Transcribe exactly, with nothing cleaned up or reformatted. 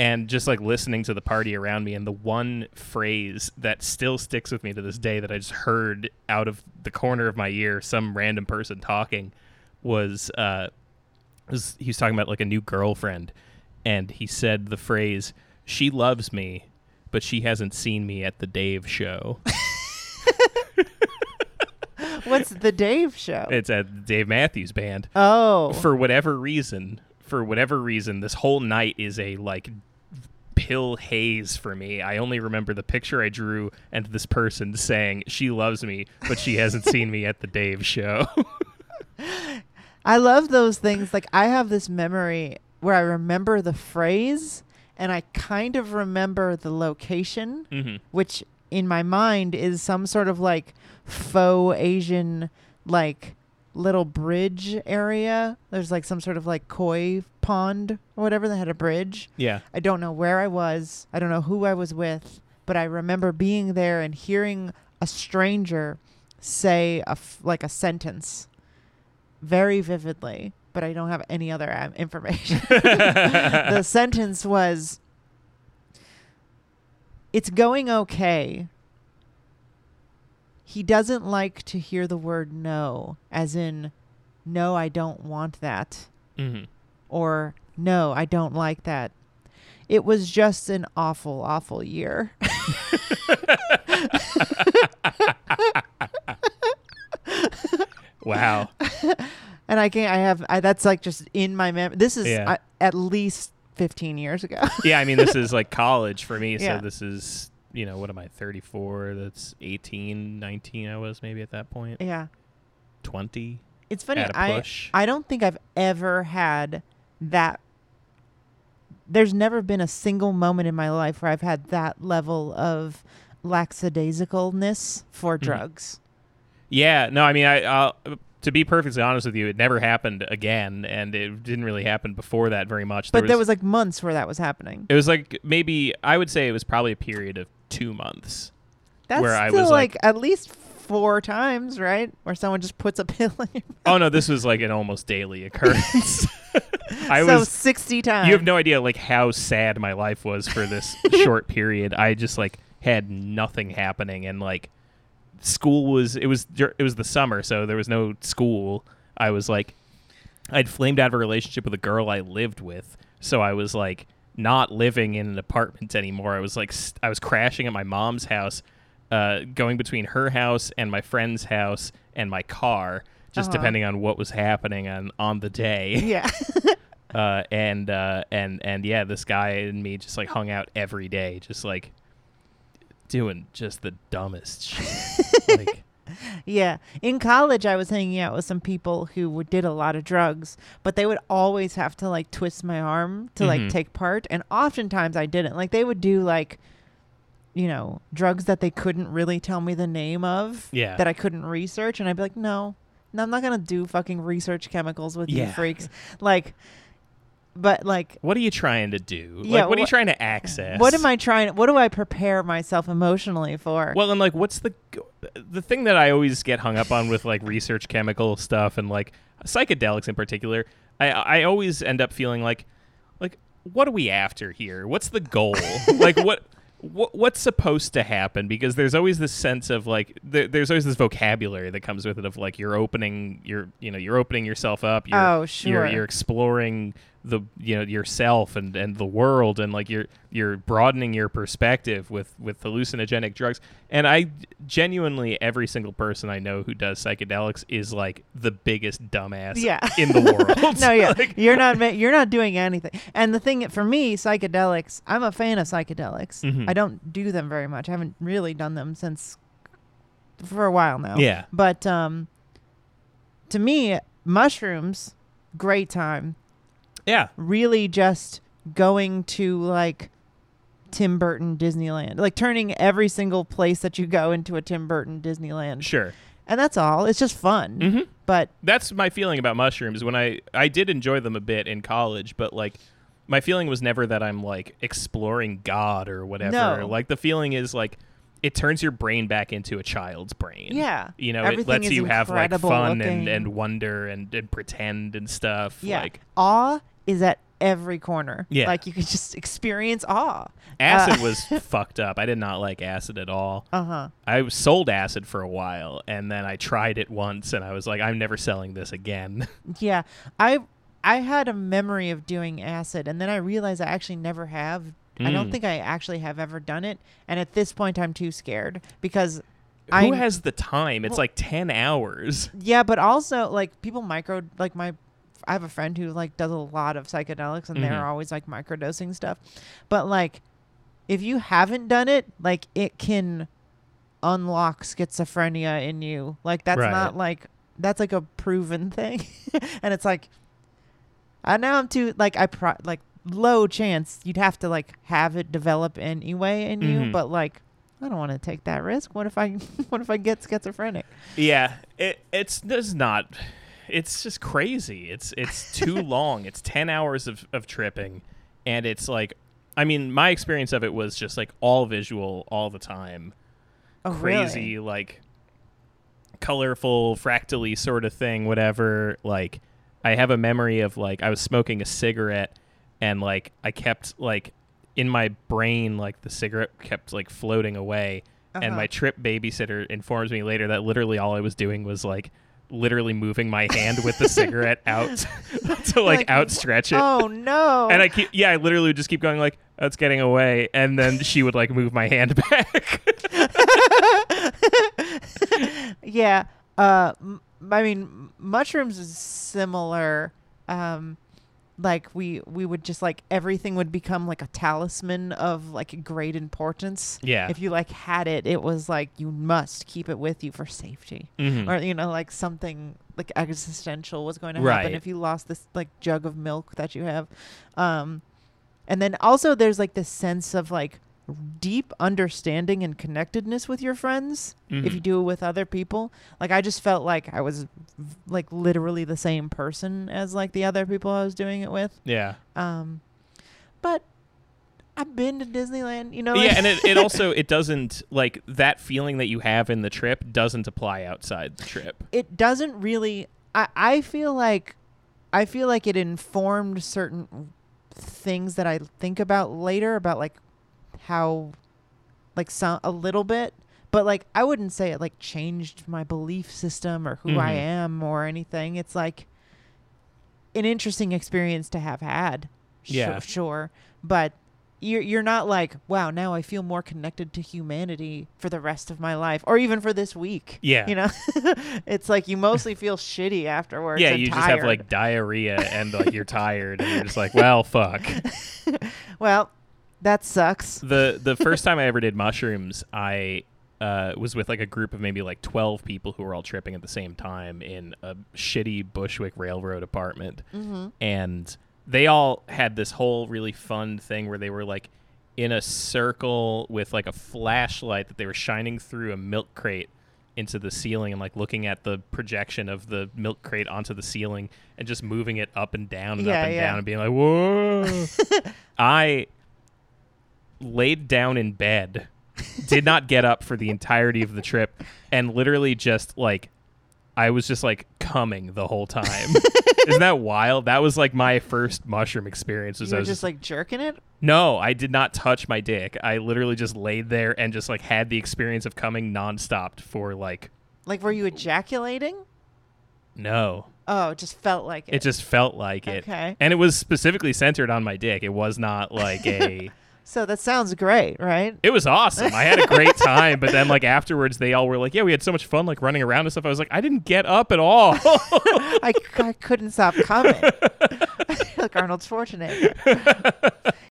and just like listening to the party around me. And the one phrase that still sticks with me to this day that I just heard out of the corner of my ear, some random person talking, was, uh, was he was talking about like a new girlfriend. And he said the phrase, "She loves me, but she hasn't seen me at the Dave show." What's the Dave show? It's at the Dave Matthews Band. Oh. For whatever reason, for whatever reason, this whole night is a like pill haze for me. I only remember the picture I drew and this person saying, "She loves me, but she hasn't seen me at the Dave show." I love those things. Like, I have this memory where I remember the phrase and I kind of remember the location, mm-hmm. which in my mind is some sort of like faux Asian, like little bridge area. There's like some sort of like koi pond or whatever that had a bridge. Yeah. I don't know where I was. I don't know who I was with, but I remember being there and hearing a stranger say a f- like a sentence very vividly, but I don't have any other um, information. The sentence was, "It's going okay. He doesn't like to hear the word no, as in, no, I don't want that." Mm-hmm. Or, "No, I don't like that. It was just an awful, awful year." Wow. And I can't, I have, I, that's like just in my memory. This is yeah. uh, at least fifteen years ago. Yeah. I mean, this is like college for me. Yeah. So this is, you know, what am I, thirty-four? That's eighteen, nineteen I was maybe at that point. Yeah. twenty. It's funny. I, I don't think I've ever had that. There's never been a single moment in my life where I've had that level of lackadaisicalness for mm-hmm. drugs. Yeah. No, I mean, I, I'll, to be perfectly honest with you, it never happened again, and it didn't really happen before that very much. But there was, there was like months where that was happening. It was like maybe, I would say it was probably a period of two months. That's where still I was like, like at least four times, right? Where someone just puts a pill in your mouth. Oh, no, this was like an almost daily occurrence. I so was, sixty times. You have no idea like how sad my life was for this short period. I just like had nothing happening, and like, school was it was it was the summer, so there was no school. I was like, I'd flamed out of a relationship with a girl I lived with, so I was like not living in an apartment anymore. I was like st- I was crashing at my mom's house, uh going between her house and my friend's house and my car, just uh-huh. depending on what was happening on on the day. Yeah. uh and uh and and yeah, this guy and me just like hung out every day, just like doing just the dumbest shit. Like, yeah. In college, I was hanging out with some people who would, did a lot of drugs, but they would always have to like twist my arm to mm-hmm. like take part. And oftentimes I didn't. Like, they would do like, you know, drugs that they couldn't really tell me the name of, yeah. that I couldn't research. And I'd be like, no, no, I'm not going to do fucking research chemicals with yeah. you freaks. Like, but like, what are you trying to do? Yeah, like, what wh- are you trying to access? What am I trying? What do I prepare myself emotionally for? Well, and like, what's the the thing that I always get hung up on with like research chemical stuff and like psychedelics in particular? I I always end up feeling like like what are we after here? What's the goal? Like what what what's supposed to happen? Because there's always this sense of like th- there's always this vocabulary that comes with it of like you're opening your you know you're opening yourself up. You're, oh sure. You're, you're exploring the you know yourself and and the world, and like you're you're broadening your perspective with with hallucinogenic drugs. And I genuinely, every single person I know who does psychedelics is like the biggest dumbass yeah. in the world. No, yeah. Like, you're not you're not doing anything. And the thing for me, psychedelics, I'm a fan of psychedelics. Mm-hmm. I don't do them very much. I haven't really done them since for a while now. Yeah. But um to me, mushrooms, great time. Yeah. Really just going to like Tim Burton Disneyland. Like turning every single place that you go into a Tim Burton Disneyland. Sure. And that's all. It's just fun. Mm-hmm. But that's my feeling about mushrooms. When I, I did enjoy them a bit in college, but like my feeling was never that I'm like exploring God or whatever. No. Like the feeling is like it turns your brain back into a child's brain. Yeah. You know, everything it lets you have like fun and, and wonder and, and pretend and stuff. Yeah. Like, awe is at every corner. Yeah. Like, you could just experience awe. Acid uh, was fucked up. I did not like acid at all. Uh-huh. I sold acid for a while, and then I tried it once, and I was like, I'm never selling this again. Yeah. I I had a memory of doing acid, and then I realized I actually never have. Mm. I don't think I actually have ever done it, and at this point, I'm too scared, because... I'm, Who has the time? It's well, like ten hours. Yeah, but also, like, people micro... Like, my... I have a friend who like does a lot of psychedelics, and mm-hmm. they're always like microdosing stuff. But like, if you haven't done it, like it can unlock schizophrenia in you. Like that's right. not like, that's like a proven thing. And it's like, I know I'm too like, I pro like low chance you'd have to like have it develop anyway in mm-hmm. you, but like, I don't want to take that risk. What if I, what if I get schizophrenic? Yeah. It, it's, there's not, it's just crazy. It's it's too long. It's ten hours of, of tripping. And it's like, I mean, my experience of it was just like all visual all the time. Oh, crazy, really? Like colorful, fractally sort of thing, whatever. Like I have a memory of like I was smoking a cigarette and like I kept like in my brain, like the cigarette kept like floating away. Uh-huh. And my trip babysitter informs me later that literally all I was doing was like literally moving my hand with the cigarette out to like, like outstretch it. Oh no. And I keep yeah I literally would just keep going like, oh, it's getting away, and then she would like move my hand back. Yeah. uh m- I mean, mushrooms is similar. um Like we, we would just like everything would become like a talisman of like great importance. Yeah. If you like had it, it was like you must keep it with you for safety, mm-hmm. or you know like something like existential was going to right. happen if you lost this like jug of milk that you have. Um, and then also there's like this sense of like deep understanding and connectedness with your friends mm-hmm. if you do it with other people. Like I just felt like I was v- like literally the same person as like the other people I was doing it with. Yeah. Um but I've been to Disneyland, you know. Like yeah, and it, it also it doesn't like that feeling that you have in the trip doesn't apply outside the trip. It doesn't really. I, I feel like I feel like it informed certain things that I think about later about like how like some a little bit, but like I wouldn't say it like changed my belief system or who mm-hmm. I am or anything. It's like an interesting experience to have had. Yeah, sure, sure. But you're, you're not like, wow, now I feel more connected to humanity for the rest of my life or even for this week. Yeah, you know. It's like you mostly feel shitty afterwards. Yeah, and you tired. Just have like diarrhea and like you're tired and you're just like, well, fuck. Well, that sucks. The the first time I ever did mushrooms, I uh, was with like a group of maybe like twelve people who were all tripping at the same time in a shitty Bushwick railroad apartment. Mm-hmm. And they all had this whole really fun thing where they were like in a circle with like a flashlight that they were shining through a milk crate into the ceiling and like looking at the projection of the milk crate onto the ceiling and just moving it up and down and yeah, up and yeah. down and being like, whoa. I... laid down in bed, did not get up for the entirety of the trip, and literally just like I was just like coming the whole time. Isn't that wild? That was like my first mushroom experience. Was you were I was just like jerking it? No, I did not touch my dick. I literally just laid there and just like had the experience of coming nonstop for like like were you ejaculating? No. Oh, it just felt like it. It just felt like it. Okay. And it was specifically centered on my dick. It was not like a So that sounds great, right? It was awesome. I had a great time, but then like afterwards they all were like, yeah, we had so much fun like running around and stuff. I was like, I didn't get up at all. I, I couldn't stop coming. Like Arnold Schwarzenegger.